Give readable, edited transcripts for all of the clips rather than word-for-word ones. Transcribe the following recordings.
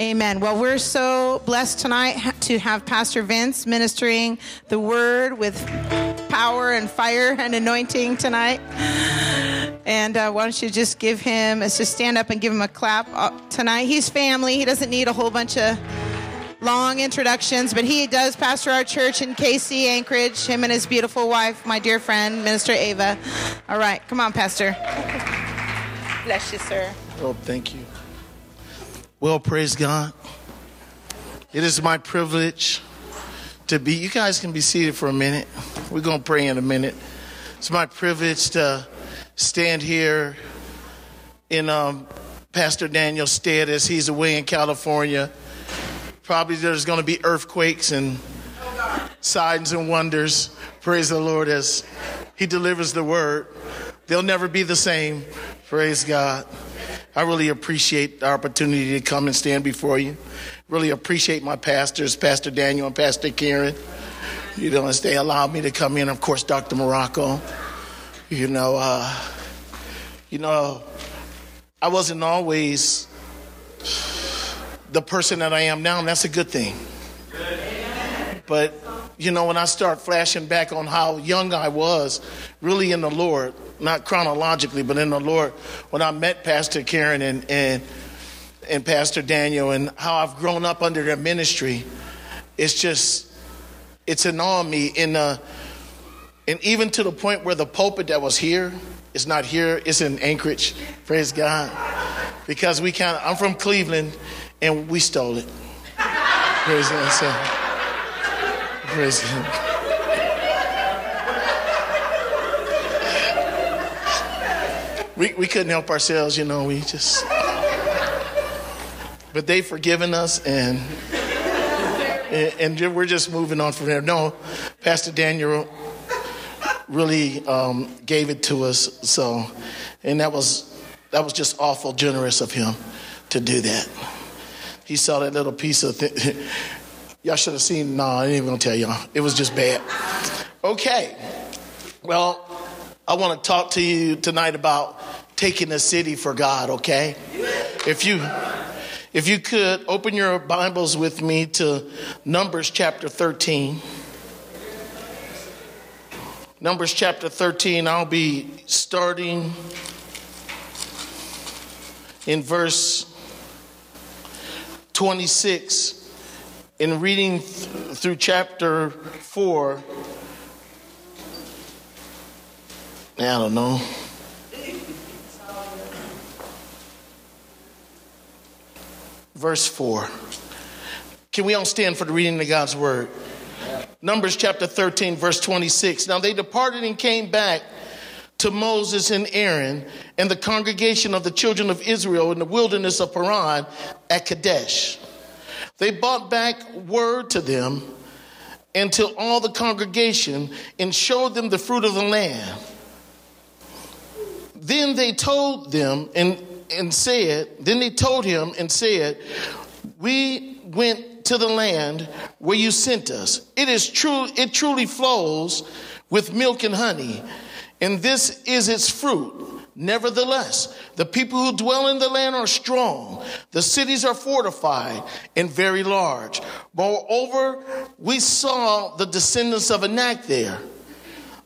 Amen. Well, we're so blessed tonight to have Pastor Vince ministering the word with power and fire and anointing tonight. And why don't you just give him, just stand up and give him a clap tonight. He's family. He doesn't need a whole bunch of long introductions, but he does pastor our church in KC, Anchorage, him and his beautiful wife, my dear friend, Minister Ava. All right, come on, Pastor. Bless you, sir. Oh, thank you. Well, praise God. It is my privilege to be, you guys can be seated for a minute. We're going to pray in a minute. It's my privilege to stand here in Pastor Daniel's stead as he's away in California. Probably there's going to be earthquakes and signs and wonders. Praise the Lord as he delivers the word. They'll never be the same. Praise God. I really appreciate the opportunity to come and stand before you. Really appreciate my pastors, Pastor Daniel and Pastor Karen. You know, as they allowed me to come in. Of course, Dr. Morocco. You know, I wasn't always the person that I am now, and that's a good thing. But, you know, when I start flashing back on how young I was, really in the Lord, not chronologically, but in the Lord, when I met Pastor Karen and Pastor Daniel and how I've grown up under their ministry, it's an awe on me. And even to the point where the pulpit that was here is not here, it's in Anchorage. Praise God. Because I'm from Cleveland, and we stole it. Praise God. So, praise God. We couldn't help ourselves, you know. We just. But they've forgiven us, and we're just moving on from there. No, Pastor Daniel really gave it to us. So, and that was just awful generous of him to do that. He saw that little piece of thing. Y'all should have seen. No, I ain't even going to tell y'all. It was just bad. Okay. Well, I want to talk to you tonight about taking a city for God, okay? If you could, open your Bibles with me to Numbers chapter 13. Numbers chapter 13, I'll be starting in verse 26, in reading through chapter 4, I don't know. Verse 4. Can we all stand for the reading of God's word? Numbers chapter 13, verse 26. Now they departed and came back to Moses and Aaron and the congregation of the children of Israel in the wilderness of Paran at Kadesh. They brought back word to them and to all the congregation and showed them the fruit of the land. Then they told them and said, "We went to the land where you sent us. It is true, it truly flows with milk and honey. And this is its fruit. Nevertheless, the people who dwell in the land are strong. The cities are fortified and very large. Moreover, we saw the descendants of Anak there.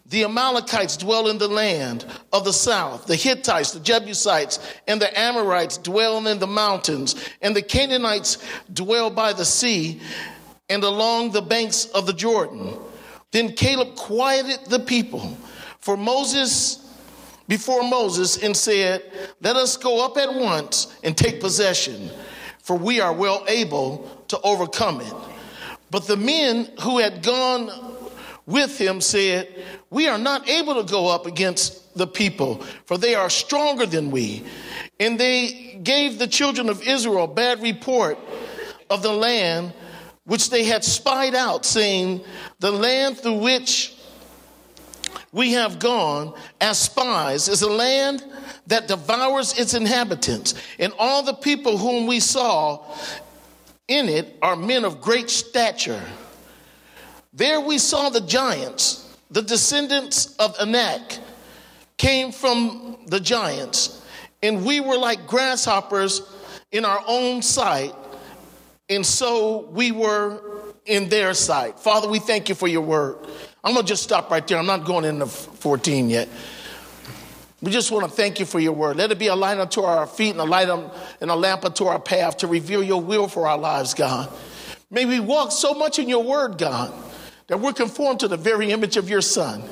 The Amalekites dwell in the land of the south. The Hittites, the Jebusites, and the Amorites dwell in the mountains. And the Canaanites dwell by the sea and along the banks of the Jordan." Then Caleb quieted the people before Moses, and said, "Let us go up at once and take possession, for we are well able to overcome it." But the men who had gone with him said, "We are not able to go up against the people, for they are stronger than we." And they gave the children of Israel a bad report of the land which they had spied out, saying, "The land through which we have gone as spies is a land that devours its inhabitants, and all the people whom we saw in it are men of great stature. There we saw the giants. The descendants of Anak came from the giants, and we were like grasshoppers in our own sight, And so we were in their sight. Father, we thank you for your word. I'm going to just stop right there. I'm not going into 14 yet. We just want to thank you for your word. Let it be a light unto our feet and a light and a lamp unto our path to reveal your will for our lives, God. May we walk so much in your word, God, that we're conformed to the very image of your son,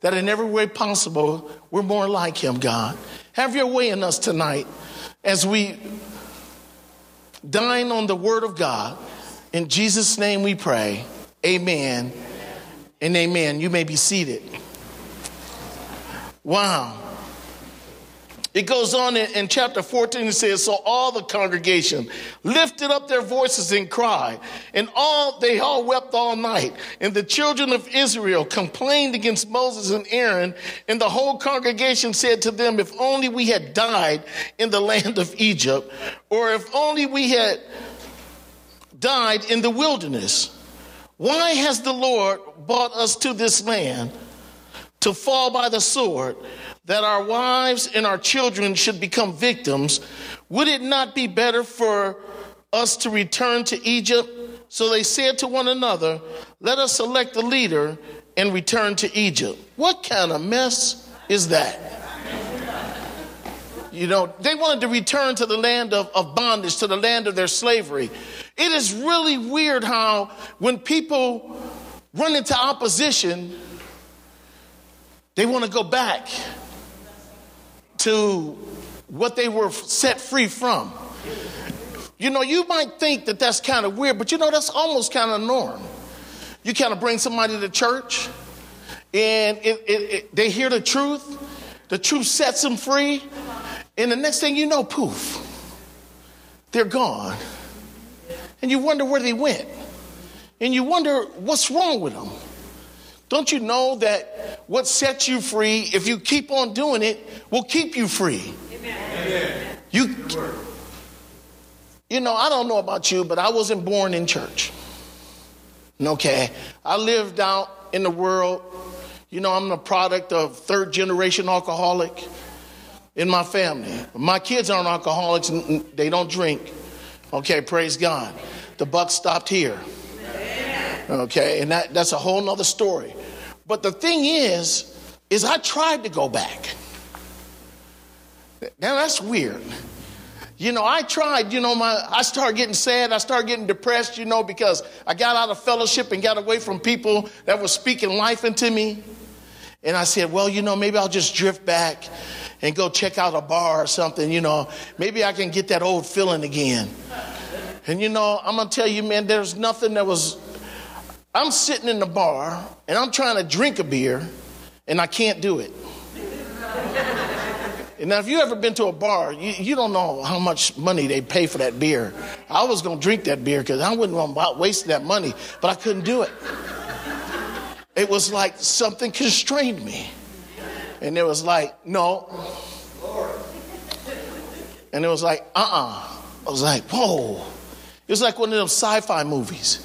that in every way possible, we're more like him, God. Have your way in us tonight as we dine on the word of God. In Jesus' name we pray, amen and amen. You may be seated. Wow. It goes on in chapter 14, it says, so all the congregation lifted up their voices and cried, and they all wept all night. And the children of Israel complained against Moses and Aaron, and the whole congregation said to them, if only we had died in the land of Egypt, or if only we had died in the wilderness. Why has the Lord brought us to this land to fall by the sword, that our wives and our children should become victims? Would it not be better for us to return to Egypt? So they said to one another, let us select a leader and return to Egypt. What kind of mess is that? You know, they wanted to return to the land of bondage, to the land of their slavery. It is really weird how when people run into opposition, they want to go back to what they were set free from. You know, you might think that that's kind of weird, but you know, that's almost kind of norm. You kind of bring somebody to church and they hear the truth sets them free. And the next thing you know, poof, they're gone. And you wonder where they went. And you wonder what's wrong with them. Don't you know that what sets you free, if you keep on doing it, will keep you free? Amen. You know, I don't know about you, but I wasn't born in church. Okay. I lived out in the world. You know, I'm the product of third generation alcoholic in my family. My kids aren't alcoholics. They don't drink. Okay. Praise God. The buck stopped here. Okay. And that's a whole nother story. But the thing is I tried to go back. Now that's weird. You know, I tried, you know, I started getting sad. I started getting depressed, you know, because I got out of fellowship and got away from people that were speaking life into me. And I said, well, you know, maybe I'll just drift back and go check out a bar or something. You know, maybe I can get that old feeling again. And, you know, I'm going to tell you, man, there's nothing that was. I'm sitting in the bar and I'm trying to drink a beer and I can't do it. And now if you ever been to a bar, you don't know how much money they pay for that beer. I was going to drink that beer because I wouldn't want to waste that money, but I couldn't do it. It was like something constrained me. And it was like, no. And it was like, I was like, whoa. It was like one of them sci-fi movies.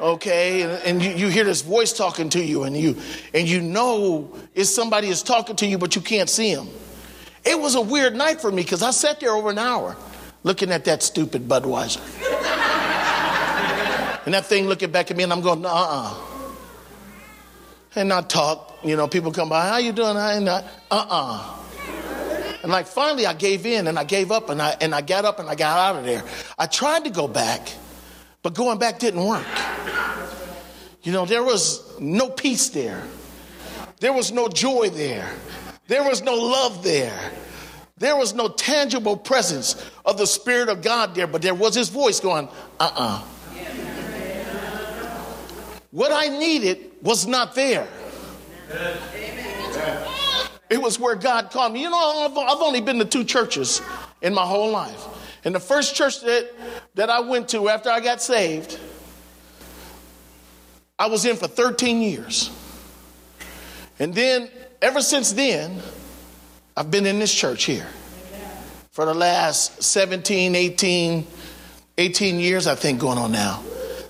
Okay, and you hear this voice talking to you, and you know it's somebody is talking to you, but you can't see him. It was a weird night for me because I sat there over an hour looking at that stupid Budweiser. And that thing looking back at me, and I'm going, And I talk, you know, people come by, how you doing? And like finally I gave in and I gave up and I got up and I got out of there. I tried to go back, but going back didn't work. You know, there was no peace there. There was no joy there. There was no love there. There was no tangible presence of the Spirit of God there, but there was his voice going, What I needed was not there. It was where God called me. You know, I've only been to two churches in my whole life. And the first church that I went to after I got saved, I was in for 13 years. And then, ever since then, I've been in this church here for the last 18 years, I think, going on now.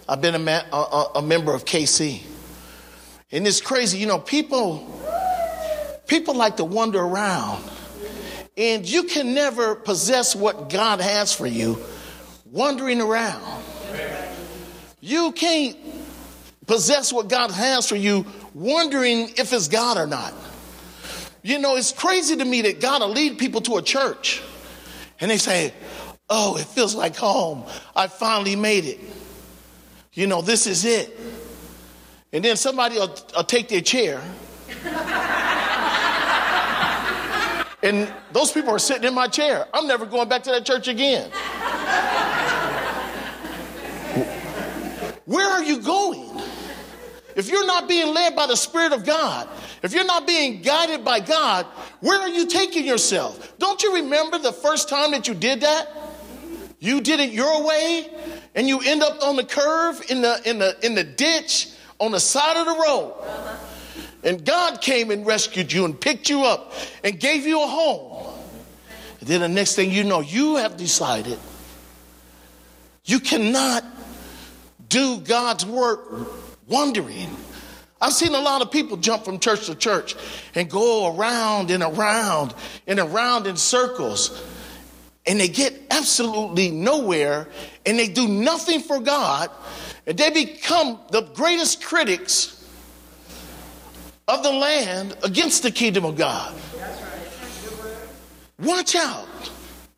I've been a member of KC. And it's crazy, you know, people like to wander around. And you can never possess what God has for you wandering around. You can't possess what God has for you wondering if it's God or not. You know, it's crazy to me that God will lead people to a church and they say, oh, it feels like home. I finally made it. You know, this is it. And then somebody will take their chair. And those people are sitting in my chair. I'm never going back to that church again. Where are you going? If you're not being led by the Spirit of God, if you're not being guided by God, where are you taking yourself? Don't you remember the first time that you did that? You did it your way, and you end up on the curve in the ditch on the side of the road. And God came and rescued you and picked you up and gave you a home. And then the next thing you know, you have decided you cannot do God's work wondering. I've seen a lot of people jump from church to church and go around and around and around in circles. And they get absolutely nowhere and they do nothing for God. And they become the greatest critics of the land against the kingdom of God. Watch out.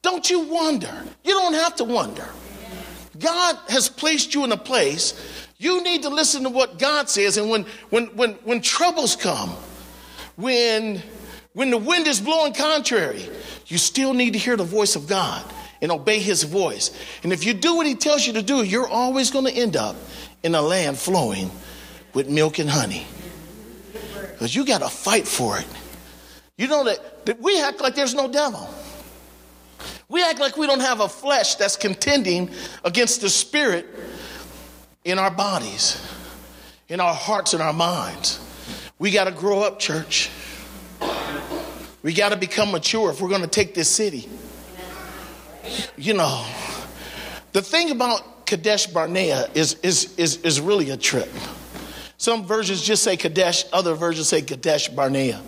Don't you wonder. You don't have to wonder. God has placed you in a place. You need to listen to what God says. And when troubles come, when the wind is blowing contrary, you still need to hear the voice of God and obey his voice. And if you do what he tells you to do, you're always going to end up in a land flowing with milk and honey. Because you got to fight for it. You know that we act like there's no devil. We act like we don't have a flesh that's contending against the spirit in our bodies, in our hearts, in our minds. We got to grow up, church. We got to become mature if we're going to take this city. You know, the thing about Kadesh Barnea is really a trip. Some versions just say Kadesh, other versions say Kadesh Barnea.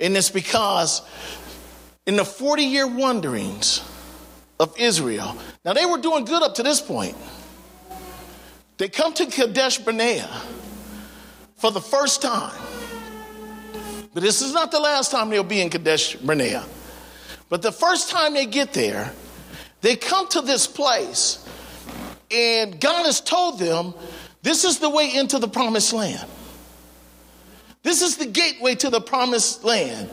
And it's because in the 40-year wanderings of Israel, now they were doing good up to this point. They come to Kadesh Barnea for the first time. But this is not the last time they'll be in Kadesh Barnea. But the first time they get there, they come to this place and God has told them, this is the way into the promised land. This is the gateway to the promised land.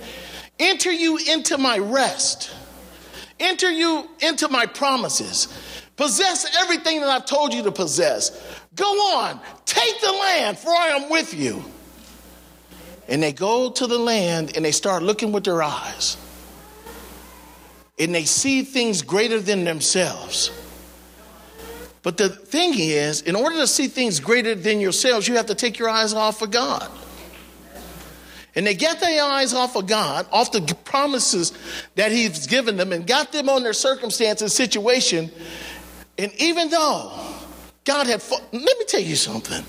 Enter you into my rest. Enter you into my promises. Possess everything that I've told you to possess. Go on, take the land, for I am with you. And they go to the land and they start looking with their eyes. And they see things greater than themselves. But the thing is, in order to see things greater than yourselves, you have to take your eyes off of God. And they get their eyes off of God, off the promises that he's given them, and got them on their circumstance and situation. And even though God had, let me tell you something.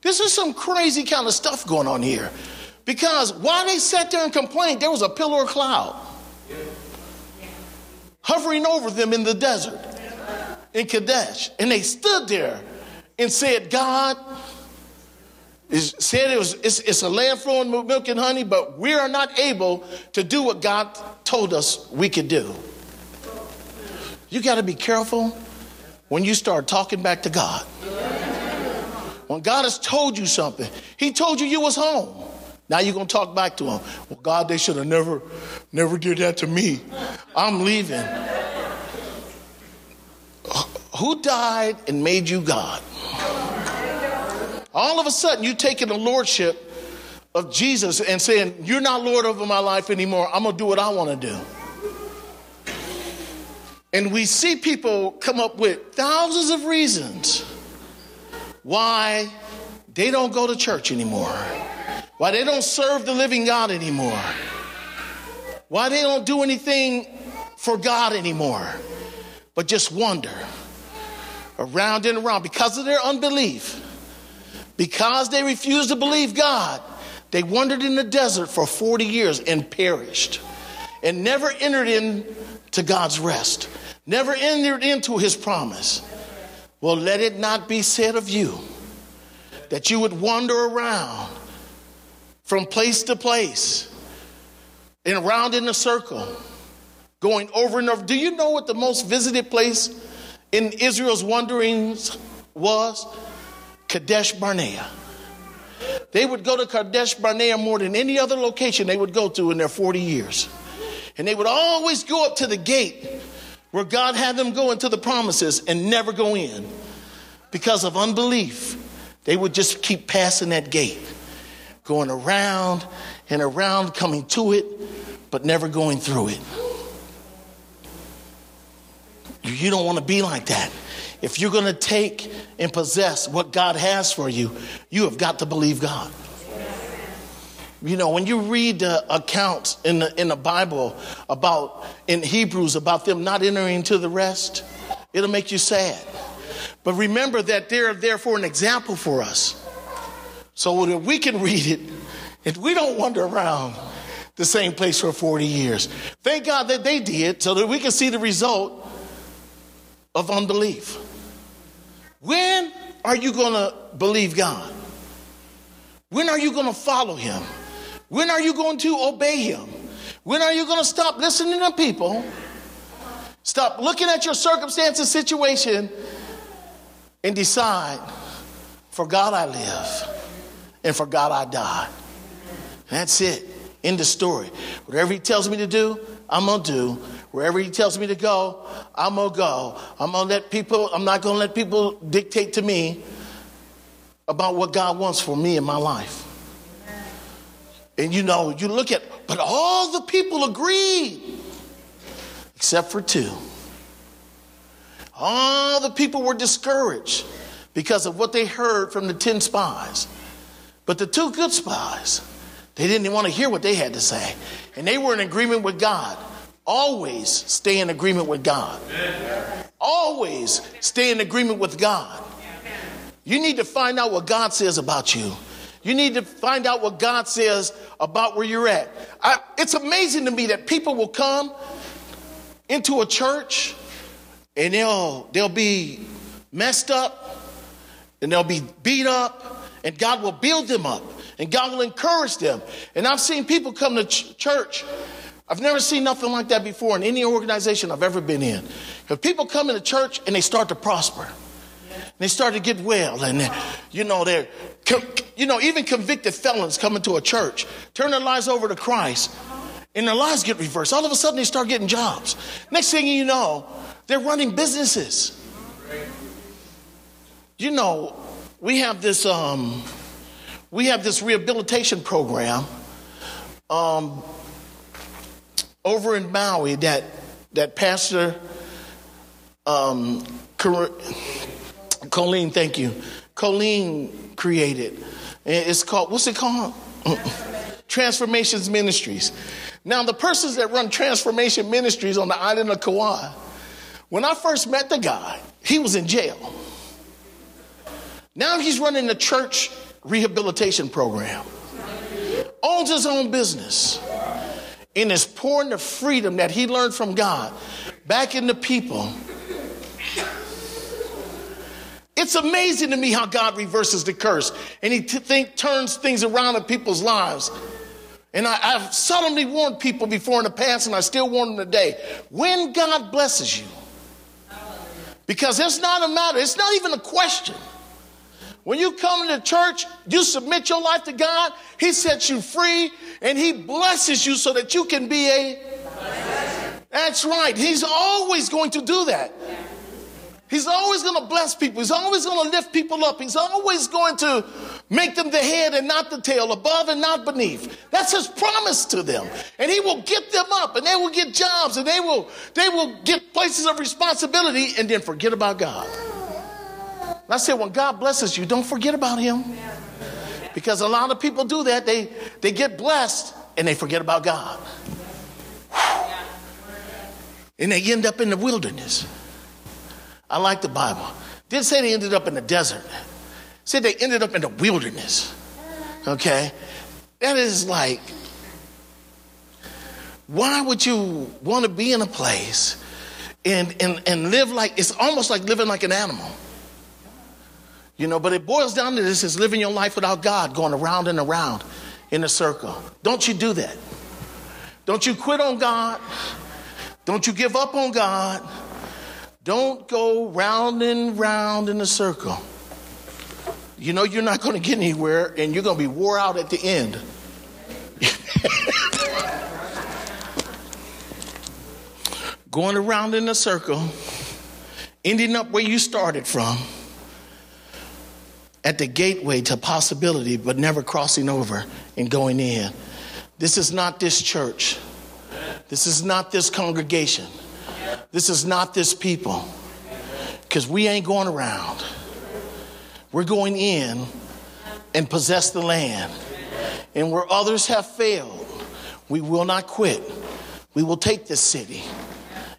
This is some crazy kind of stuff going on here. Because while they sat there and complained, there was a pillar of cloud hovering over them in the desert. In Kadesh. And they stood there and said, God said it's a land flowing with milk and honey, but we are not able to do what God told us we could do. You got to be careful when you start talking back to God. When God has told you something, he told you you was home. Now you're going to talk back to him. Well, God, they should have never did that to me. I'm leaving. Who died and made you God? All of a sudden, you're taking the lordship of Jesus and saying, you're not Lord over my life anymore. I'm going to do what I want to do. And we see people come up with thousands of reasons why they don't go to church anymore, why they don't serve the living God anymore, why they don't do anything for God anymore, but just wonder. Around and around, because of their unbelief, because they refused to believe God, they wandered in the desert for 40 years and perished and never entered into God's rest, never entered into his promise. Well, let it not be said of you that you would wander around from place to place and around in a circle, going over and over. Do you know what the most visited place in Israel's wanderings was? Kadesh Barnea. They would go to Kadesh Barnea more than any other location they would go to in their 40 years. And they would always go up to the gate where God had them go into the promises and never go in. Because of unbelief, they would just keep passing that gate, going around and around, coming to it, but never going through it. You don't want to be like that. If you're going to take and possess what God has for you, you have got to believe God. You know, when you read the accounts in the Bible about, in Hebrews, about them not entering into the rest, it'll make you sad. But remember that they're therefore an example for us. So that we can read it and we don't wander around the same place for 40 years. Thank God that they did, so that we can see the result of unbelief. When are you going to believe God? When are you going to follow him? When are you going to obey him? When are you going to stop listening to people? Stop looking at your circumstances, situation, and decide, for God I live and for God I die. That's it. End of story. Whatever he tells me to do, I'm going to do. Wherever he tells me to go, I'm going to go. I'm not going to let people dictate to me about what God wants for me in my life. And you know, you look at, but all the people agreed, except for two. All the people were discouraged because of what they heard from the 10 spies. But the two good spies, they didn't even want to hear what they had to say. And they were in agreement with God. Always stay in agreement with God. Amen. Always stay in agreement with God. You need to find out what God says about you. You need to find out what God says about where you're at. It's amazing to me that people will come into a church and they'll be messed up and they'll be beat up, and God will build them up and God will encourage them. And I've seen people come to church. I've never seen nothing like that before in any organization I've ever been in. If people come into church and they start to prosper, and they start to get well, and even convicted felons come into a church, turn their lives over to Christ, and their lives get reversed. All of a sudden, they start getting jobs. Next thing you know, they're running businesses. You know, we have this rehabilitation program. Over in Maui, that Pastor Colleen, thank you. Colleen created. It's called, what's it called? Transformations Ministries. Now, the persons that run Transformation Ministries on the island of Kauai, when I first met the guy, he was in jail. Now he's running the church rehabilitation program. Owns his own business. And is pouring the freedom that he learned from God back into people. It's amazing to me how God reverses the curse. And he turns things around in people's lives. And I've solemnly warned people before in the past, and I still warn them today. When God blesses you. Because it's not a matter. It's not even a question. When you come to church, you submit your life to God. He sets you free and he blesses you so that you can be That's right. He's always going to do that. He's always going to bless people. He's always going to lift people up. He's always going to make them the head and not the tail, above and not beneath. That's his promise to them. And he will get them up, and they will get jobs, and they will get places of responsibility, and then forget about God. I said, when God blesses you, don't forget about him. Because a lot of people do that. They get blessed and they forget about God. And they end up in the wilderness. I like the Bible. It didn't say they ended up in the desert. It said they ended up in the wilderness. Okay? That is like, why would you want to be in a place and live like, it's almost like living like an animal. You know, but it boils down to this, is living your life without God, going around and around in a circle. Don't you do that. Don't you quit on God. Don't you give up on God. Don't go round and round in a circle. You know, you're not going to get anywhere, and you're going to be wore out at the end. Going around in a circle, ending up where you started from, at the gateway to possibility, but never crossing over and going in. This is not this church. This is not this congregation. This is not this people. Because we ain't going around. We're going in and possess the land. And where others have failed, we will not quit. We will take this city.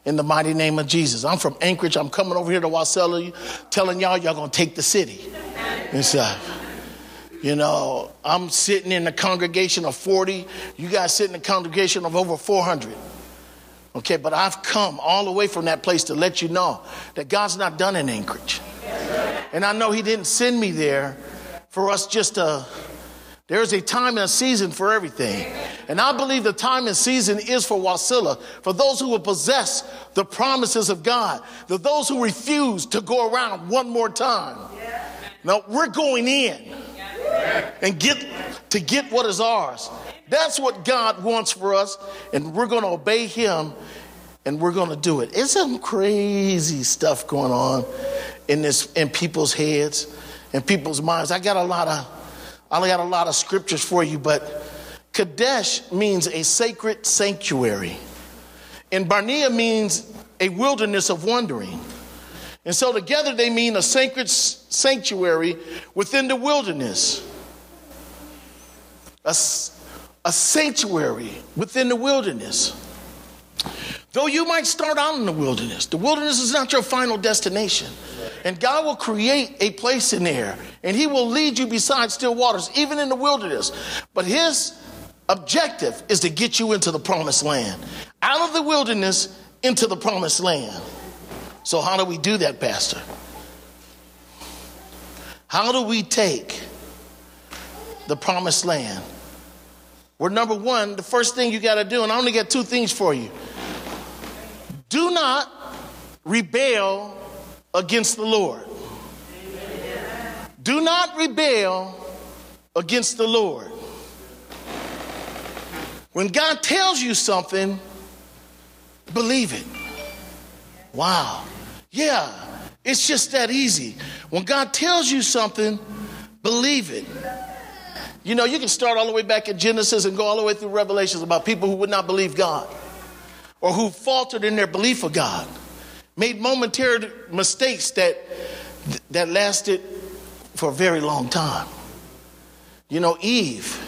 In the mighty name of Jesus. I'm from Anchorage. I'm coming over here to Wasilla, telling y'all going to take the city. And so, you know, I'm sitting in a congregation of 40. You guys sit in a congregation of over 400. Okay, but I've come all the way from that place to let you know that God's not done in Anchorage. And I know he didn't send me there for us just to... There's a time and a season for everything. And I believe the time and season is for Wasilla, for those who will possess the promises of God, for those who refuse to go around one more time. Now, we're going in and get what is ours. That's what God wants for us, and we're going to obey him, and we're going to do it. It's some crazy stuff going on in people's heads, in people's minds. I got a lot of scriptures for you, but Kadesh means a sacred sanctuary. And Barnea means a wilderness of wandering. And so together they mean a sacred sanctuary within the wilderness. A sanctuary within the wilderness. Though you might start out in the wilderness is not your final destination. And God will create a place in there, and he will lead you beside still waters, even in the wilderness. But his objective is to get you into the promised land, out of the wilderness into the promised land. So how do we do that, Pastor? How do we take the promised land? Well, number one, the first thing you got to do, and I only got two things for you. Do not rebel against the Lord. Do not rebel against the Lord. When God tells you something, believe it. Wow. Yeah, it's just that easy. When God tells you something, believe it. You know, you can start all the way back in Genesis and go all the way through Revelations about people who would not believe God or who faltered in their belief of God. Made momentary mistakes that lasted for a very long time. You know, Eve,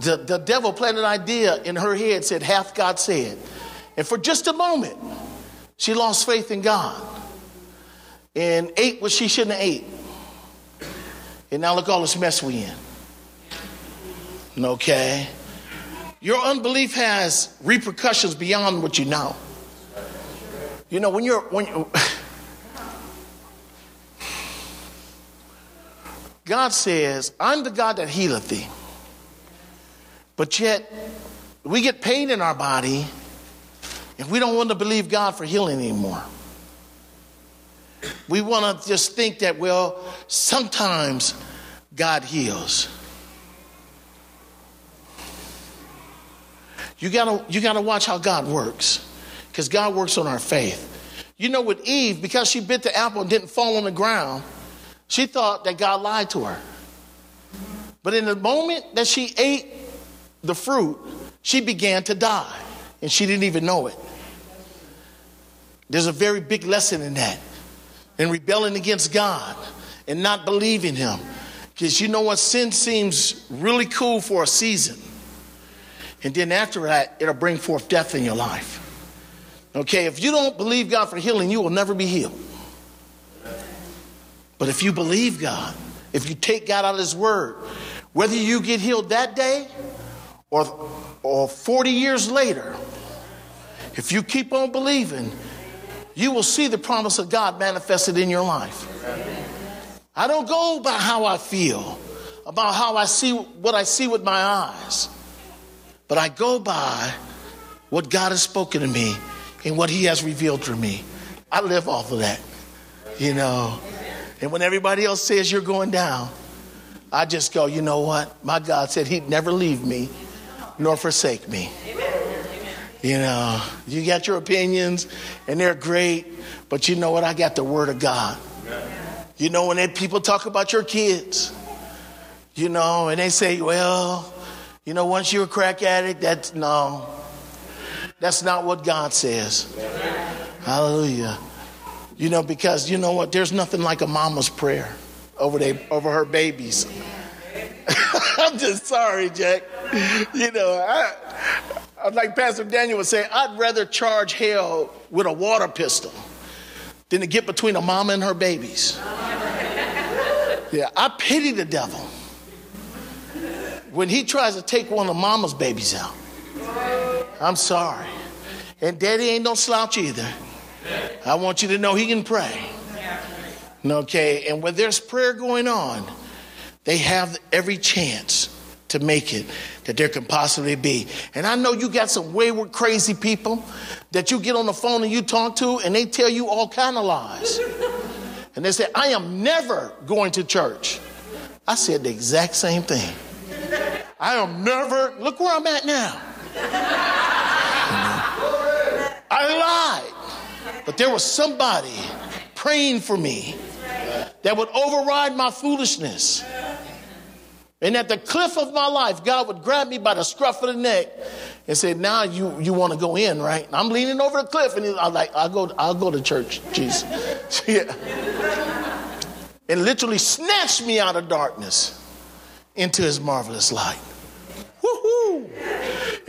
the devil planted an idea in her head, said, hath God said. And for just a moment, she lost faith in God and ate what she shouldn't have ate. And now look all this mess we in. Okay. Your unbelief has repercussions beyond what you know. You know, when God says, I'm the God that healeth thee. But yet we get pain in our body and we don't want to believe God for healing anymore. We want to just think that, well, sometimes God heals. You gotta watch how God works. Because God works on our faith. You know, with Eve, because she bit the apple and didn't fall on the ground, she thought that God lied to her. But in the moment that she ate the fruit, she began to die. And she didn't even know it. There's a very big lesson in that. In rebelling against God and not believing him. Because you know what? Sin seems really cool for a season. And then after that, it'll bring forth death in your life. Okay, if you don't believe God for healing, you will never be healed. But if you believe God, if you take God out of his word, whether you get healed that day or 40 years later, if you keep on believing, you will see the promise of God manifested in your life. I don't go by how I feel, about how I see what I see with my eyes. But I go by what God has spoken to me and what he has revealed to me. I live off of that, you know. And when everybody else says you're going down, I just go, you know what? My God said he'd never leave me nor forsake me. You know, you got your opinions and they're great, but you know what? I got the word of God. You know, when people talk about your kids, you know, and they say, well, you know, once you're a crack addict, that's not what God says. Hallelujah. You know, because you know what? There's nothing like a mama's prayer over her babies. I'm just sorry, Jack. You know, I'm like Pastor Daniel would say, I'd rather charge hell with a water pistol than to get between a mama and her babies. Yeah, I pity the devil when he tries to take one of mama's babies out. I'm sorry. And daddy ain't no slouch either. I want you to know he can pray. Okay, and when there's prayer going on, they have every chance to make it that there can possibly be. And I know you got some wayward, crazy people that you get on the phone and you talk to, and they tell you all kind of lies. And they say, I am never going to church. I said the exact same thing. I am never, look where I'm at now. I lied, but there was somebody praying for me that would override my foolishness. And at the cliff of my life, God would grab me by the scruff of the neck and say, now you want to go in, right? And I'm leaning over the cliff, and I'm like, I'll go to church, Jesus. Yeah. And literally snatched me out of darkness into his marvelous light. Woo-hoo!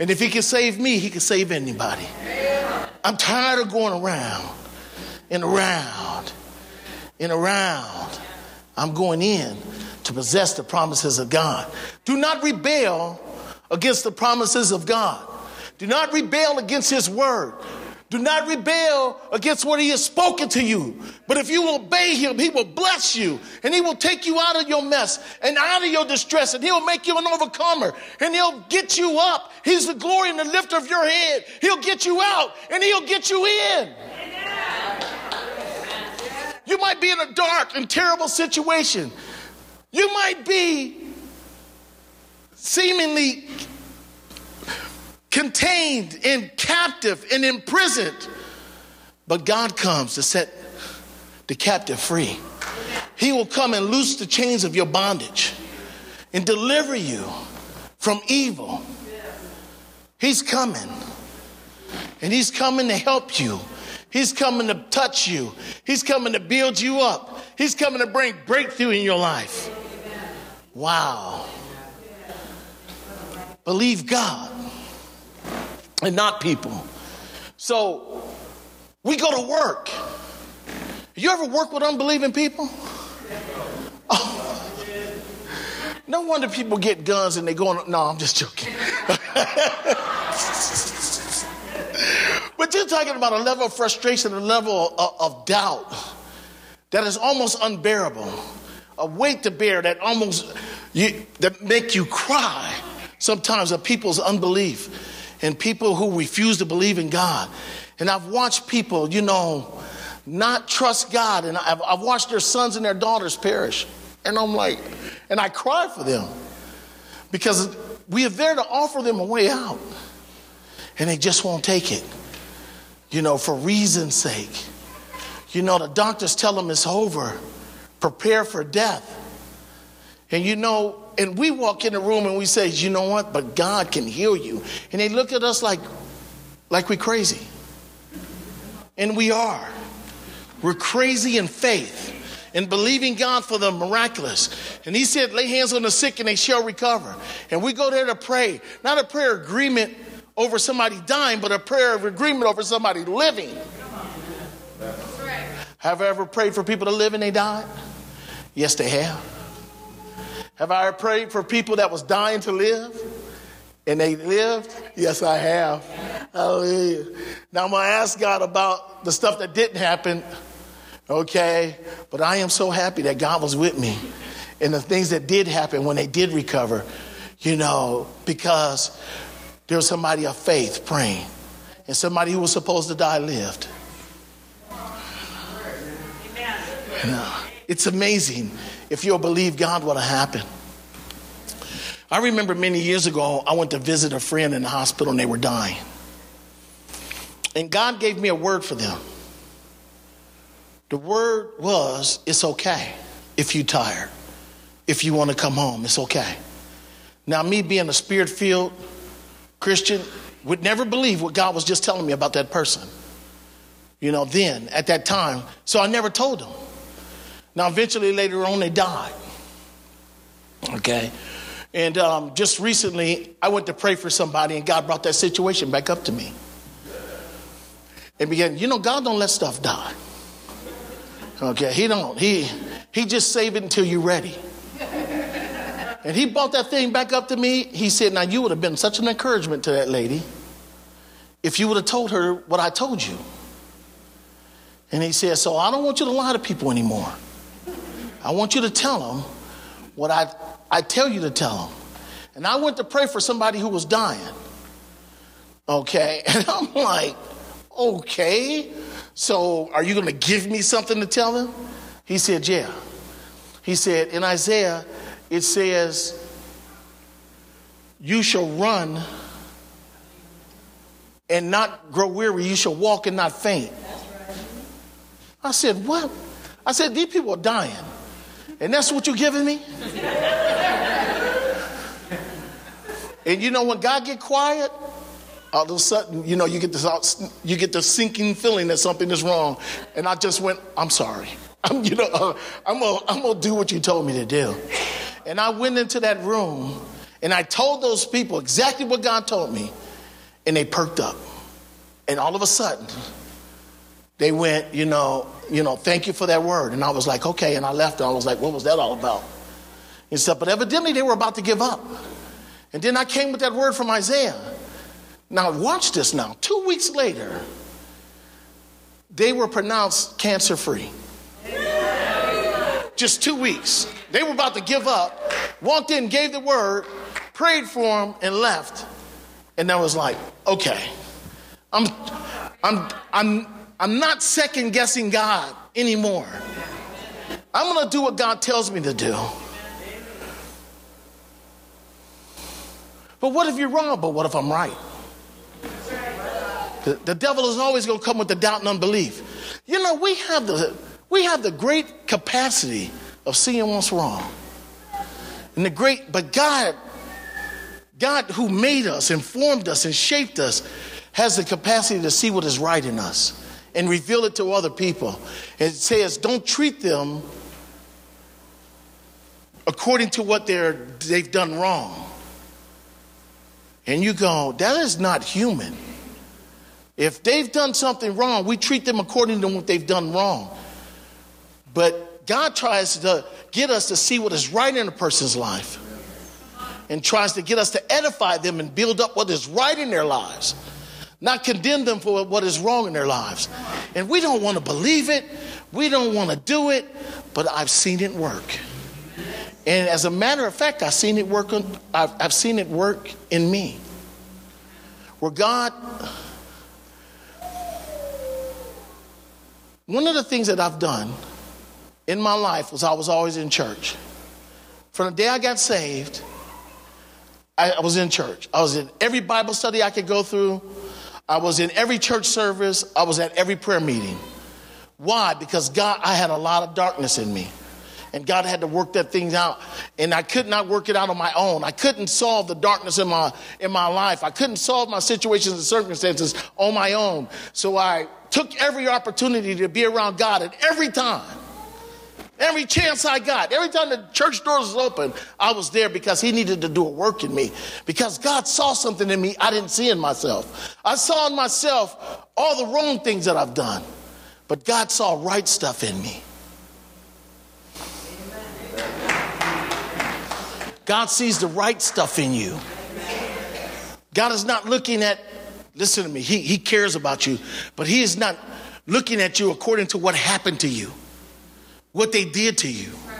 And if he can save me, he can save anybody. I'm tired of going around and around and around. I'm going in to possess the promises of God. Do not rebel against the promises of God. Do not rebel against his word. Do not rebel against what he has spoken to you. But if you obey him, he will bless you. And he will take you out of your mess and out of your distress. And he'll make you an overcomer. And he'll get you up. He's the glory and the lifter of your head. He'll get you out and he'll get you in. You might be in a dark and terrible situation. You might be seemingly contained and captive and imprisoned, but God comes to set the captive free. He will come and loose the chains of your bondage and deliver you from evil. He's coming, and he's coming to help you. He's coming to touch you. He's coming to build you up. He's coming to bring breakthrough in your life. Wow. Believe God and not people. So we go to work. You ever work with unbelieving people? Oh. No wonder people get guns and they go on. No, I'm just joking. But you're talking about a level of frustration, a level of doubt that is almost unbearable. A weight to bear that make you cry sometimes of people's unbelief and people who refuse to believe in God. And I've watched people, you know, not trust God. And I've watched their sons and their daughters perish. And I'm like, and I cry for them because we are there to offer them a way out. And they just won't take it, you know, for reason's sake. You know, the doctors tell them it's over. Prepare for death. And you know, and we walk in the room and we say, you know what, but God can heal you. And they look at us like we're crazy. And we are. We're crazy in faith and believing God for the miraculous. And he said, lay hands on the sick and they shall recover. And we go there to pray. Not a prayer agreement over somebody dying, but a prayer of agreement over somebody living. Have I ever prayed for people to live and they died? Yes, they have. Have I ever prayed for people that was dying to live and they lived? Yes, I have. Hallelujah. Now I'm going to ask God about the stuff that didn't happen Okay, but I am so happy that God was with me. And the things that did happen when they did recover, you know, because there was somebody of faith praying. And somebody who was supposed to die lived. You know, it's amazing if you'll believe God what'll happen. I remember many years ago, I went to visit a friend in the hospital and they were dying. And God gave me a word for them. The word was, it's okay if you're tired. If you want to come home, it's okay. Now, me being a spirit-filled Christian would never believe what God was just telling me about that person. You know, then, at that time. So I never told them. Now, eventually, later on, they died. Okay. And just recently, I went to pray for somebody, and God brought that situation back up to me. And began, you know, God don't let stuff die. Okay, he don't. He just save it until you're ready. And he brought that thing back up to me. He said, now you would have been such an encouragement to that lady if you would have told her what I told you. And he said, so I don't want you to lie to people anymore. I want you to tell them what I tell you to tell them. And I went to pray for somebody who was dying. Okay, and I'm like, okay, so are you going to give me something to tell them? He said, yeah. He said, in Isaiah, it says, you shall run and not grow weary. You shall walk and not faint. I said, what? I said, these people are dying. And that's what you're giving me? And you know, when God get quiet, all of a sudden, you know, you get the sinking feeling that something is wrong. And I just went, I'm sorry. I'm gonna do what you told me to do. And I went into that room and I told those people exactly what God told me. And they perked up. And all of a sudden, they went, you know, thank you for that word. And I was like, okay. And I left. And I was like, what was that all about? And stuff. But evidently, they were about to give up. And then I came with that word from Isaiah. Now, watch this now. 2 weeks later, they were pronounced cancer-free. Just 2 weeks. They were about to give up. Walked in, gave the word, prayed for them, and left. And I was like, okay, I'm not second guessing God anymore. I'm gonna do what God tells me to do. But what if you're wrong? But what if I'm right? The devil is always gonna come with the doubt and unbelief. You know, we have the great capacity of seeing what's wrong. And but God who made us and formed us and shaped us has the capacity to see what is right in us and reveal it to other people. And it says, don't treat them according to what they've done wrong. And you go, that is not human. If they've done something wrong, we treat them according to what they've done wrong. But God tries to get us to see what is right in a person's life and tries to get us to edify them and build up what is right in their lives, not condemn them for what is wrong in their lives. And we don't want to believe it. We don't want to do it. But I've seen it work. And as a matter of fact, I've seen it work in me. Where God... One of the things that I've done in my life was I was always in church. From the day I got saved, I was in church. I was in every Bible study I could go through. I was in every church service. I was at every prayer meeting. Why? Because I had a lot of darkness in me. And God had to work that thing out. And I could not work it out on my own. I couldn't solve the darkness in my life. I couldn't solve my situations and circumstances on my own. So I took every opportunity to be around God at every time. Every chance I got. Every time the church doors was open, I was there because he needed to do a work in me. Because God saw something in me I didn't see in myself. I saw in myself all the wrong things that I've done. But God saw right stuff in me. God sees the right stuff in you. God is not looking at... Listen to me. He cares about you, but he is not looking at you according to what happened to you, what they did to you. Right.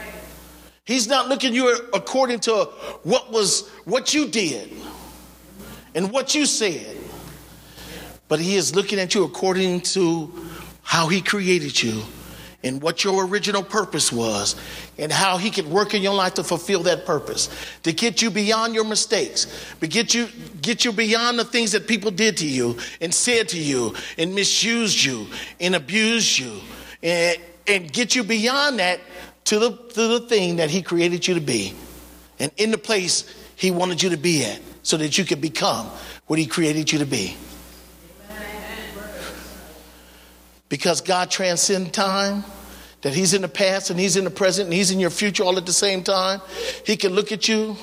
He's not looking at you according to what you did and what you said, but he is looking at you according to how he created you and what your original purpose was and how he could work in your life to fulfill that purpose, to get you beyond your mistakes, but get you beyond the things that people did to you and said to you and misused you and abused you, and get you beyond that to the thing that he created you to be and in the place he wanted you to be at so that you could become what he created you to be. Because God transcends time, that he's in the past and he's in the present and he's in your future all at the same time. He can look at you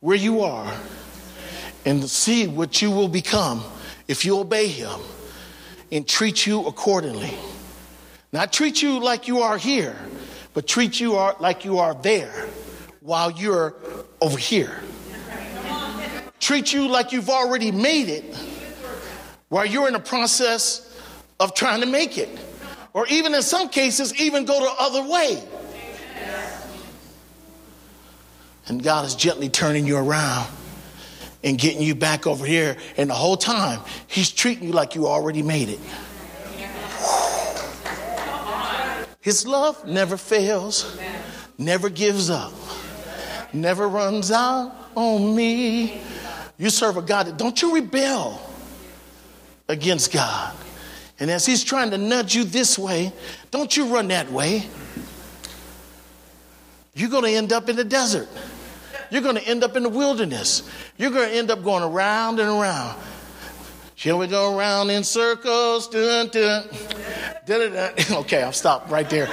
where you are and see what you will become if you obey him and treat you accordingly. Not treat you like you are here, but treat you like you are there while you're over here. Treat you like you've already made it while you're in the process of trying to make it, or even in some cases, even go the other way. And God is gently turning you around and getting you back over here. And the whole time he's treating you like you already made it. His love never fails, never gives up, never runs out on me. You serve a God that don't you rebel against God. And as he's trying to nudge you this way, don't you run that way. You're going to end up in the desert. You're going to end up in the wilderness. You're going to end up going around and around. Shall we go around in circles? Dun, dun, dun, dun, dun. Okay, I'll stop right there.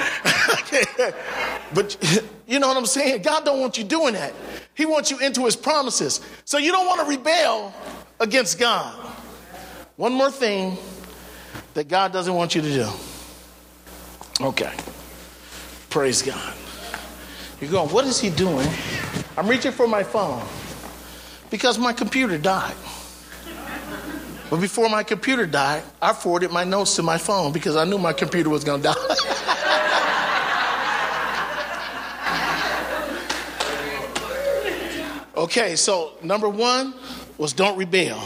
But you know what I'm saying? God don't want you doing that. He wants you into his promises. So you don't want to rebel against God. One more thing that God doesn't want you to do. Okay. Praise God. You're going, what is he doing? I'm reaching for my phone because my computer died. But before my computer died, I forwarded my notes to my phone because I knew my computer was going to die. Okay, so number one was don't rebel.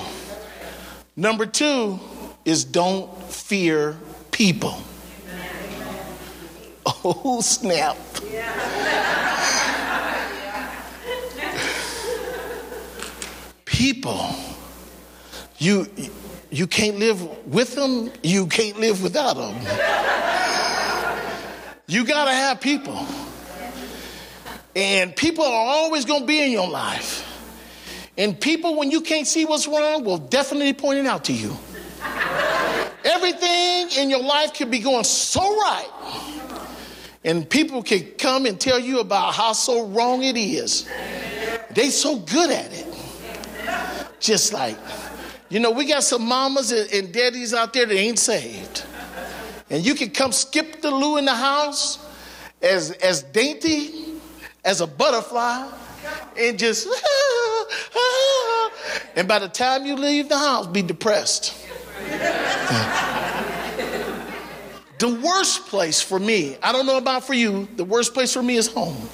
Number two is don't fear people. Oh, snap. People. You can't live with them. You can't live without them. You got to have people. And people are always going to be in your life. And people, when you can't see what's wrong, will definitely point it out to you. Everything in your life could be going so right, and people can come and tell you about how so wrong it is. They so good at it. Just like, you know, we got some mamas and daddies out there that ain't saved. And you can come skip the loo in the house as dainty as a butterfly and just, and by the time you leave the house, be depressed. The worst place for me, I don't know about for you, the worst place for me is home.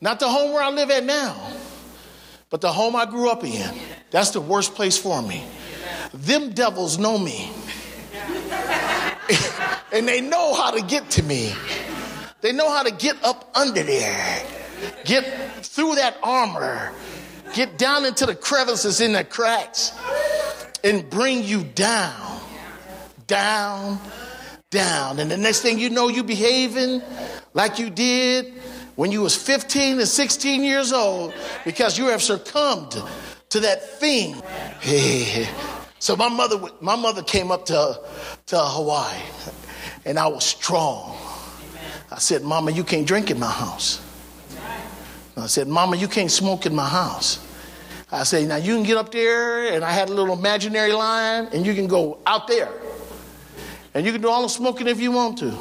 Not the home where I live at now, but the home I grew up in. That's the worst place for me. Them devils know me. And they know how to get to me. They know how to get up under there, get through that armor, get down into the crevices in the cracks, and bring you down, down, down. And the next thing you know, you behaving like you did when you was 15 and 16 years old because you have succumbed to that thing. Hey. So my mother came up to Hawaii, and I was strong. I said, Mama, you can't drink in my house. I said, Mama, you can't smoke in my house. I say, now you can get up there, and I had a little imaginary line, and you can go out there. And you can do all the smoking if you want to.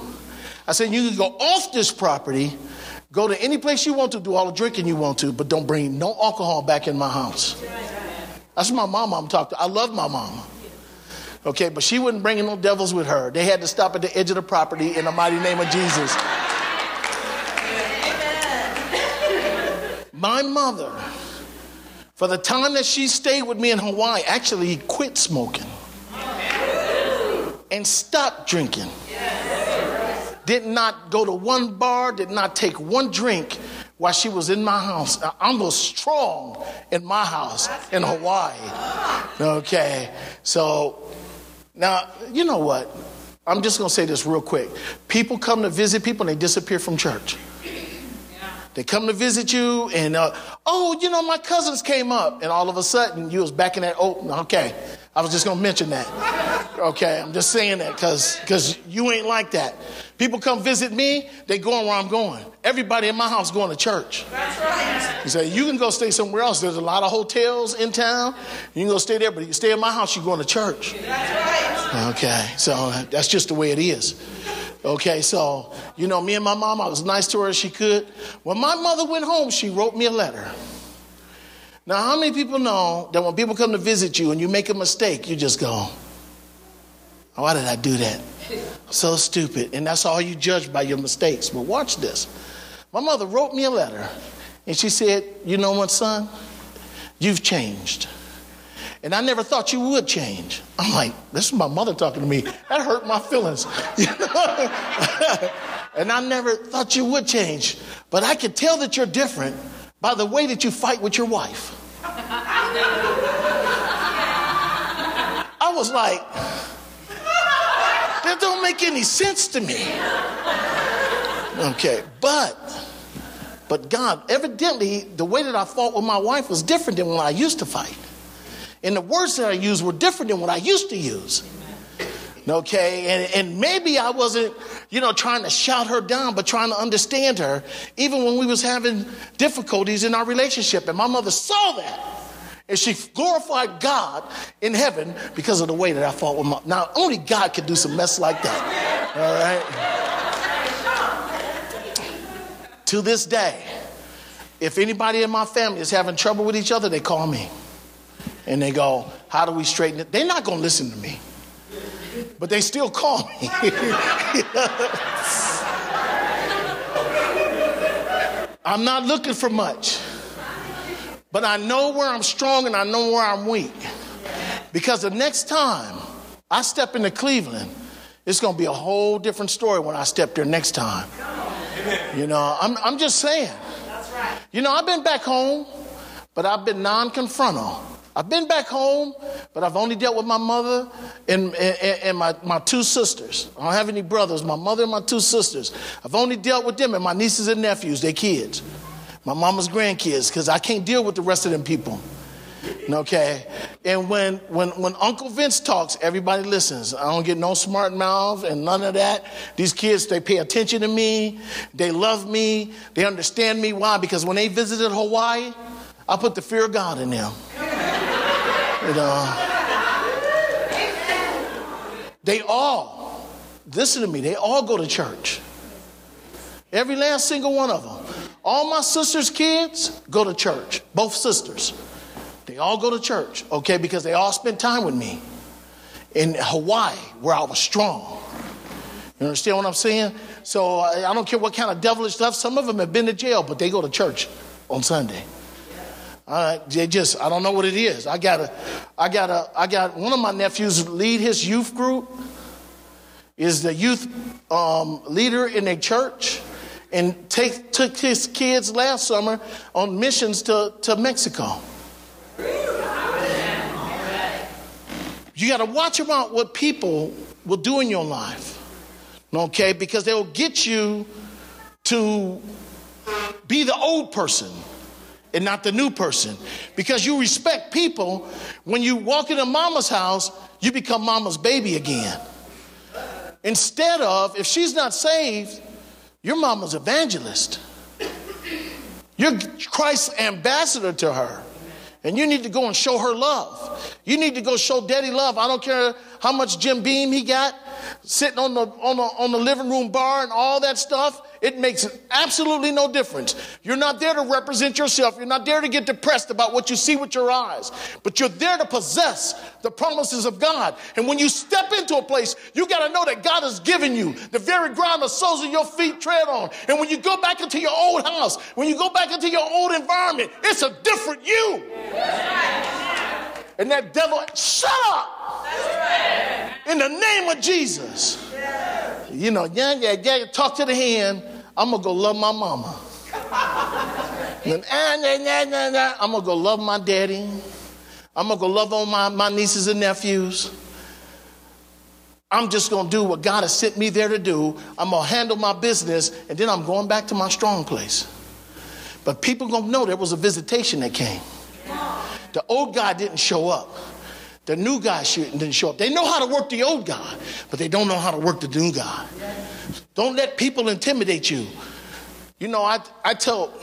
I said, you can go off this property, go to any place you want to, do all the drinking you want to, but don't bring no alcohol back in my house. That's my mama I'm talking to. I love my mama. Okay, but she wasn't bringing no devils with her. They had to stop at the edge of the property in the mighty name of Jesus. Amen. My mother, for the time that she stayed with me in Hawaii, actually quit smoking and stopped drinking. Did not go to one bar, did not take one drink while she was in my house. I'm going strong in my house in Hawaii. Okay. So now, you know what? I'm just going to say this real quick. People come to visit people and they disappear from church. They come to visit you and, my cousins came up. And all of a sudden you was back in that. Oh, okay. I was just going to mention that. Okay. I'm just saying that because you ain't like that. People come visit me. They going where I'm going. Everybody in my house going to church. That's right. You say, you can go stay somewhere else. There's a lot of hotels in town. You can go stay there, but you stay in my house, you're going to church. That's right. Okay. So that's just the way it is. Okay, so, me and my mom, I was nice to her as she could. When my mother went home, she wrote me a letter. Now, how many people know that when people come to visit you and you make a mistake, you just go, oh, why did I do that? So stupid. And that's all you judge by your mistakes. But watch this. My mother wrote me a letter, and she said, you know what, son? You've changed. And I never thought you would change. I'm like, this is my mother talking to me. That hurt my feelings. And I never thought you would change. But I could tell that you're different by the way that you fight with your wife. I was like, that don't make any sense to me. Okay, but God, evidently, the way that I fought with my wife was different than when I used to fight. And the words that I used were different than what I used to use. Okay, and maybe I wasn't, trying to shout her down, but trying to understand her, even when we was having difficulties in our relationship. And my mother saw that. And she glorified God in heaven because of the way that I fought with my... Now, only God could do some mess like that. All right? To this day, if anybody in my family is having trouble with each other, they call me. And they go, how do we straighten it? They're not going to listen to me. But they still call me. I'm not looking for much. But I know where I'm strong and I know where I'm weak. Because the next time I step into Cleveland, it's going to be a whole different story when I step there next time. I'm just saying. That's right. I've been back home, but I've been non-confrontal. I've been back home, but I've only dealt with my mother and my two sisters. I don't have any brothers. My mother and my two sisters. I've only dealt with them and my nieces and nephews, their kids. My mama's grandkids, because I can't deal with the rest of them people. Okay? And when Uncle Vince talks, everybody listens. I don't get no smart mouth and none of that. These kids, they pay attention to me. They love me. They understand me. Why? Because when they visited Hawaii, I put the fear of God in them. They all go to church. Every last single one of them. All my sister's kids go to church. Both sisters. They all go to church, okay, because they all spent time with me in Hawaii where I was strong. You understand what I'm saying? So I don't care what kind of devilish stuff. Some of them have been to jail, but they go to church on Sunday. I don't know what it is. I got one of my nephews lead his youth group, is the youth leader in a church. And took his kids last summer on missions to Mexico. You got to watch about what people will do in your life. Okay? Because they will get you to be the old person and not the new person. Because you respect people. When you walk into mama's house, you become mama's baby again. Instead of, if she's not saved... Your mama's evangelist. You're Christ's ambassador to her. And you need to go and show her love. You need to go show daddy love. I don't care how much Jim Beam he got. sitting on the living room bar and all that stuff, it makes absolutely no difference. You're not there to represent yourself. You're not there to get depressed about what you see with your eyes, but you're there to possess the promises of God. And when you step into a place, you got to know that God has given you the very ground the soles of your feet tread on. And when you go back into your old house, when you go back into your old environment, it's a different you. And that devil, shut up. In the name of Jesus. Yes. You know, talk to the hand. I'm going to go love my mama. And I'm going to go love my daddy. I'm going to go love all my nieces and nephews. I'm just going to do what God has sent me there to do. I'm going to handle my business, and then I'm going back to my strong place. But people going to know there was a visitation that came. The old guy didn't show up. The new guy didn't show up. They know how to work the old guy, but they don't know how to work the new guy. Don't let people intimidate you. You know, I tell,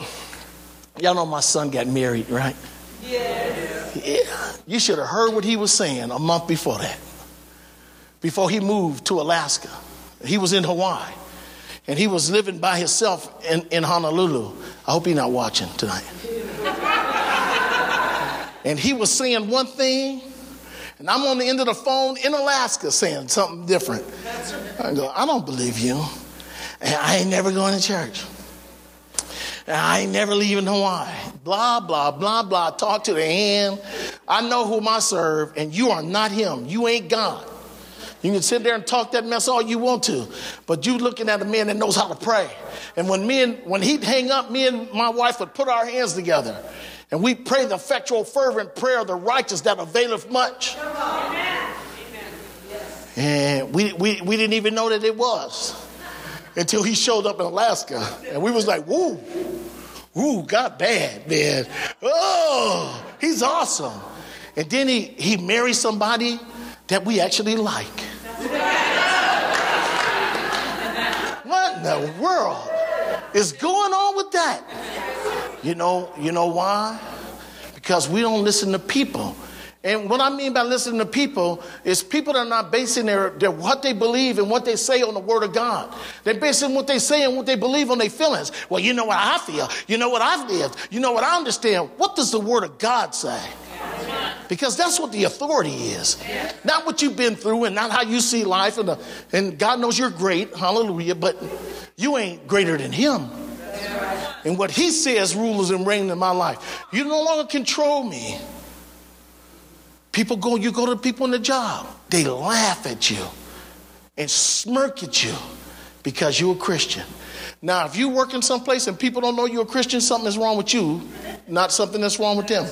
y'all know my son got married, right? Yes. Yeah. You should have heard what he was saying a month before that. Before he moved to Alaska. He was in Hawaii. And he was living by himself in Honolulu. I hope he's not watching tonight. And he was saying one thing, and I'm on the end of the phone in Alaska saying something different. I go, I don't believe you. And I ain't never going to church. And I ain't never leaving Hawaii. Blah, blah, blah, blah. Talk to the hand. I know whom I serve, and you are not him. You ain't God. You can sit there and talk that mess all you want to, but you looking at a man that knows how to pray. And when he'd hang up, me and my wife would put our hands together. And we pray the effectual, fervent prayer of the righteous that availeth much. Come on. Amen. Amen. Yes. And we didn't even know that it was until he showed up in Alaska. And we was like, woo, woo, got bad, man. Oh, he's awesome. And then he married somebody that we actually like. What in the world is going on with that? You know why? Because we don't listen to people. And what I mean by listening to people is people that are not basing their what they believe and what they say on the word of God. They're basing what they say and what they believe on their feelings. Well, you know what I feel. You know what I've lived. You know what I understand. What does the word of God say? Because that's what the authority is. Not what you've been through and not how you see life. And God knows you're great. Hallelujah. But you ain't greater than him. And what he says rules and reigns in my life. You no longer control me. You go to people on the job. They laugh at you and smirk at you because you're a Christian. Now, if you work in some place and people don't know you're a Christian, something is wrong with you, not something that's wrong with them.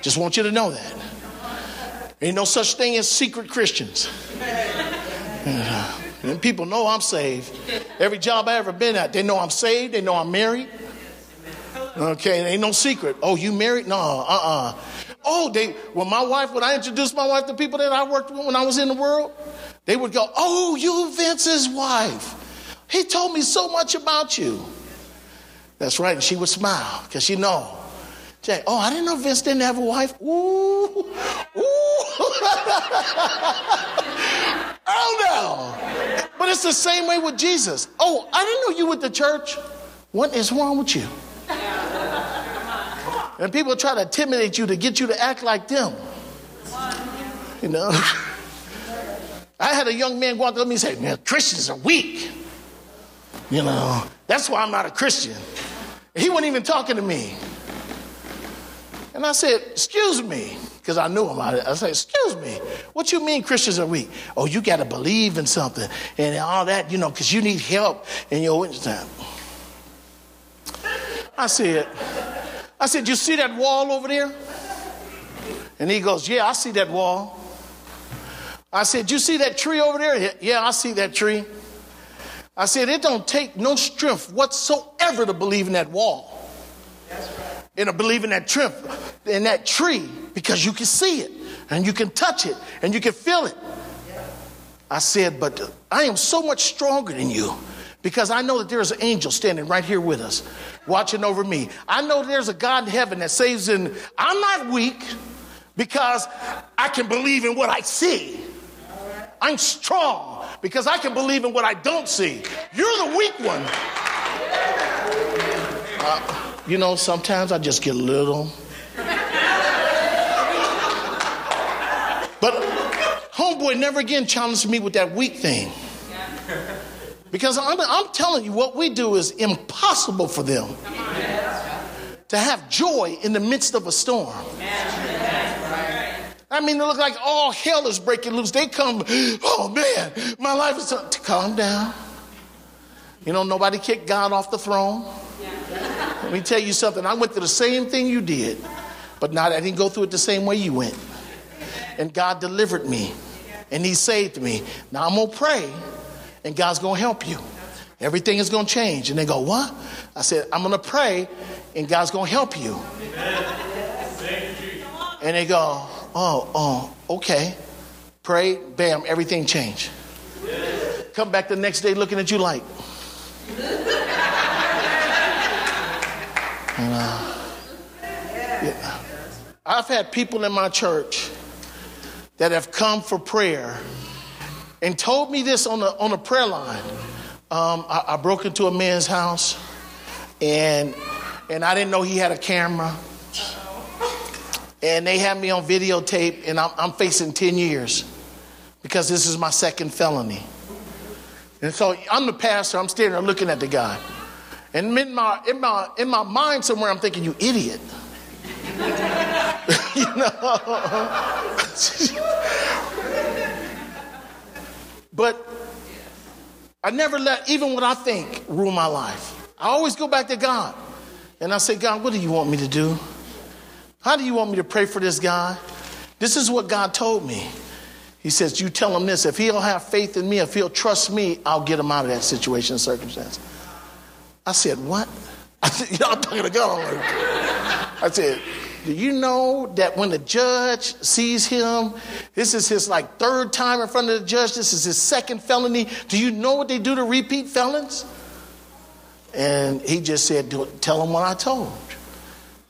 Just want you to know that. Ain't no such thing as secret Christians. And people know I'm saved. Every job I ever been at, they know I'm saved. They know I'm married. Okay, ain't no secret. Oh, you married? No, Oh, when I introduced my wife to people that I worked with when I was in the world, they would go, oh, you Vince's wife. He told me so much about you. That's right, and she would smile because she know. Jay, oh, I didn't know Vince didn't have a wife. Ooh, ooh. Oh, no. But it's the same way with Jesus. Oh, I didn't know you were at the church. What is wrong with you? And people try to intimidate you to get you to act like them. You know? I had a young man go out to me and say, man, Christians are weak. You know, that's why I'm not a Christian. He wasn't even talking to me. And I said, excuse me. Because I knew him. I said, excuse me, what you mean Christians are weak? Oh, you got to believe in something and all that, you know, because you need help in your witness time. I said, you see that wall over there? And he goes, yeah, I see that wall. I said, you see that tree over there? Yeah, I see that tree. I said, it don't take no strength whatsoever to believe in that wall. That's right. And to believe in that strength, in that tree. Because you can see it, and you can touch it, and you can feel it. I said, but I am so much stronger than you because I know that there's an angel standing right here with us, watching over me. I know there's a God in heaven that saves in. I'm not weak because I can believe in what I see. I'm strong because I can believe in what I don't see. You're the weak one. You know, sometimes I just get little. But homeboy never again challenged me with that weak thing. Because I'm telling you, what we do is impossible for them to have joy in the midst of a storm. I mean, it looks like all hell is breaking loose. They come, oh man, my life is... Calm down. You know, nobody kicked God off the throne. Let me tell you something. I went through the same thing you did, but not, I didn't go through it the same way you went. And God delivered me, and he saved me. Now I'm going to pray, and God's going to help you. Everything is going to change. And they go, what? I said, I'm going to pray, and God's going to help you. And they go... Oh, okay. Pray, bam, everything changed. Come back the next day looking at you like. And, yeah. I've had people in my church that have come for prayer and told me this on the prayer line. I broke into a man's house and I didn't know he had a camera. And they had me on videotape, and I'm facing 10 years because this is my second felony. And so I'm the pastor. I'm standing there looking at the guy. And in my mind somewhere, I'm thinking, you idiot. You know? But I never let even what I think rule my life. I always go back to God. And I say, God, what do you want me to do? How do you want me to pray for this guy? This is what God told me. He says, you tell him this. If he'll have faith in me, if he'll trust me, I'll get him out of that situation and circumstance. I said, what? I said, you know, I'm talking to God. I said, do you know that when the judge sees him, this is his like third time in front of the judge. This is his second felony. Do you know what they do to repeat felons? And he just said, tell him what I told.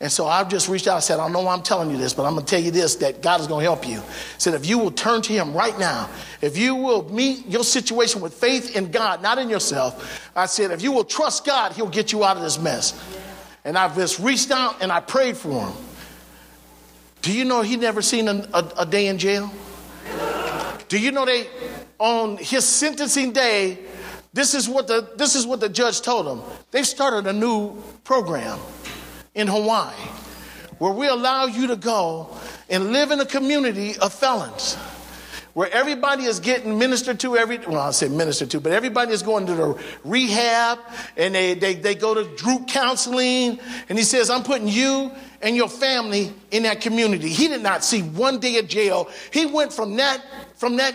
And so I've just reached out and said, I know I'm telling you this, but I'm going to tell you this, that God is going to help you. Said, if you will turn to him right now, if you will meet your situation with faith in God, not in yourself. I said, if you will trust God, he'll get you out of this mess. And I've just reached out and I prayed for him. Do you know he never seen a day in jail? Do you know they, on his sentencing day, this is what the judge told him. They've started a new program in Hawaii, where we allow you to go and live in a community of felons, where everybody is getting ministered to but everybody is going to the rehab, and they go to group counseling. And he says, I'm putting you and your family in that community. He did not see one day of jail. He went from that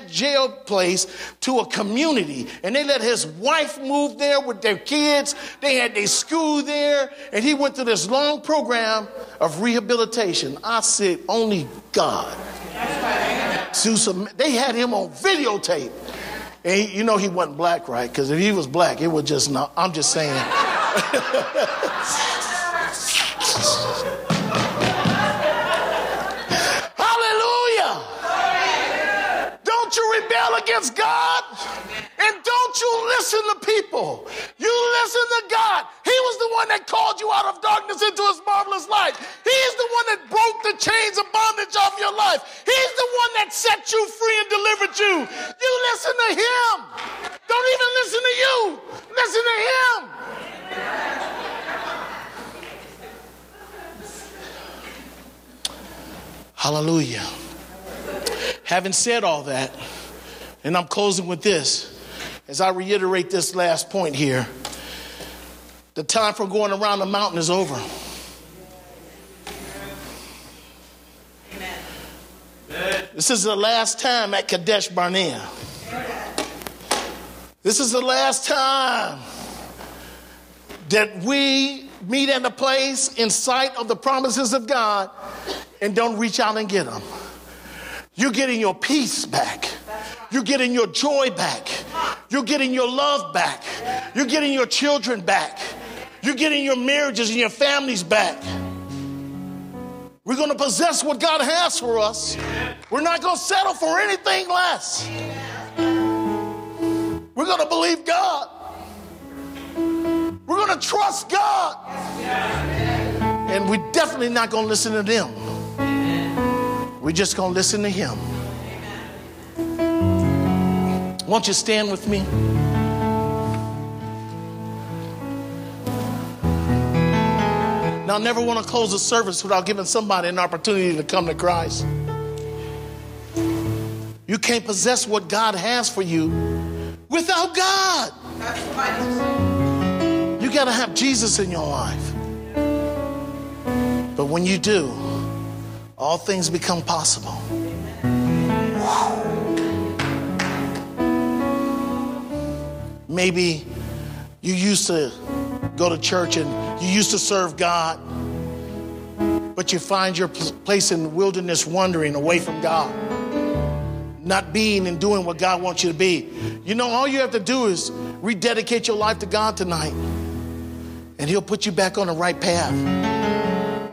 jail place to a community. And they let his wife move there with their kids. They had their school there. And he went through this long program of rehabilitation. I said, only God. They had him on videotape. And he wasn't black, right? Because if he was black, it would just not. I'm just saying. Rebel against God, and don't you listen to people. You listen to God. He was the one that called you out of darkness into his marvelous light. He's the one that broke the chains of bondage off your life. He's the one that set you free and delivered you. You listen to him. Don't even listen to you. Listen to him. Hallelujah. Having said all that, and I'm closing with this, as I reiterate this last point here, the time for going around the mountain is over. Amen. This is the last time at Kadesh Barnea. This is the last time that we meet at a place in sight of the promises of God and don't reach out and get them. You're getting your peace back. You're getting your joy back. You're getting your love back. You're getting your children back. You're getting your marriages and your families back. We're going to possess what God has for us. We're not going to settle for anything less. We're going to believe God. We're going to trust God. And we're definitely not going to listen to them. We're just going to listen to him. Won't you stand with me? Now, I never want to close a service without giving somebody an opportunity to come to Christ. You can't possess what God has for you without God. You got to have Jesus in your life. But when you do, all things become possible. Maybe you used to go to church and you used to serve God, but you find your place in the wilderness wandering away from God, not being and doing what God wants you to be. You know, all you have to do is rededicate your life to God tonight, and he'll put you back on the right path,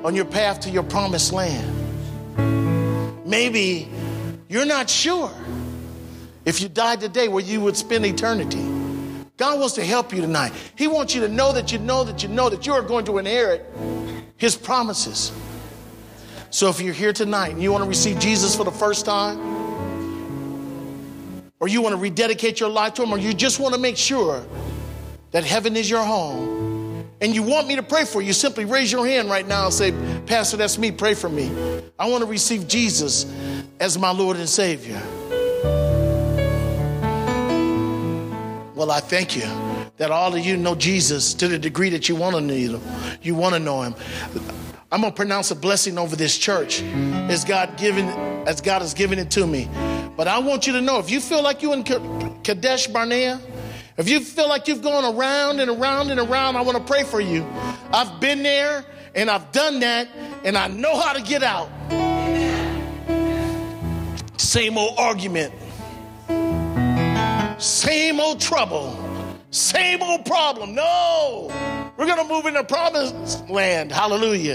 on your path to your promised land. Maybe you're not sure if you died today where you would spend eternity. God wants to help you tonight. He wants you to know that you know that you know that you are going to inherit his promises. So if you're here tonight and you want to receive Jesus for the first time, or you want to rededicate your life to him, or you just want to make sure that heaven is your home, and you want me to pray for you, simply raise your hand right now and say, Pastor, that's me, pray for me. I want to receive Jesus as my Lord and Savior. Well, I thank you that all of you know Jesus to the degree that you want to know him. You want to know him. I'm going to pronounce a blessing over this church as God has given it to me. But I want you to know, if you feel like you're in Kadesh Barnea, if you feel like you've gone around and around and around, I want to pray for you. I've been there and I've done that, and I know how to get out. Same old argument. Same old trouble, same old problem. No, we're going to move into promised land. Hallelujah.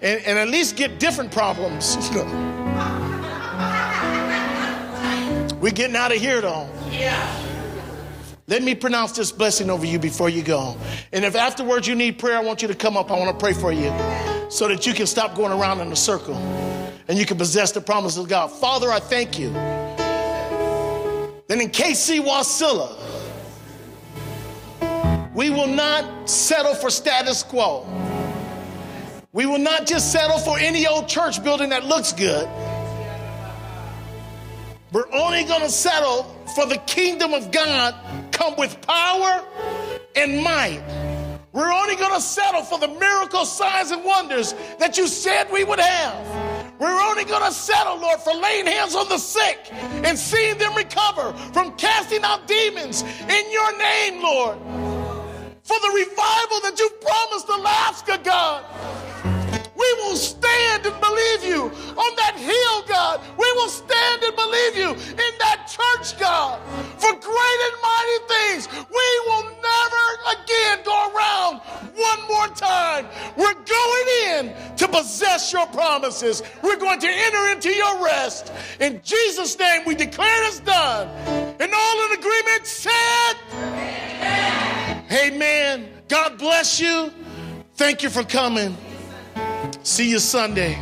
And at least get different problems. We're getting out of here, though. Yeah. Let me pronounce this blessing over you before you go. And if afterwards you need prayer, I want you to come up. I want to pray for you so that you can stop going around in a circle and you can possess the promise of God. Father, I thank you. Then in KC Wasilla, we will not settle for status quo. We will not just settle for any old church building that looks good. We're only going to settle for the kingdom of God come with power and might. We're only going to settle for the miracles, signs, and wonders that you said we would have. We're only going to settle, Lord, for laying hands on the sick and seeing them recover, from casting out demons in your name, Lord. For the revival that you promised Alaska, God. We will stand and believe you on that hill, God. We will stand and believe you in that church, God. For great and mighty things, we will never again go around one more time. We're going in to possess your promises. We're going to enter into your rest. In Jesus' name, we declare it's done. And all in agreement said, Amen. God bless you. Thank you for coming. See you Sunday.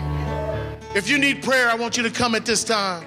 If you need prayer, I want you to come at this time.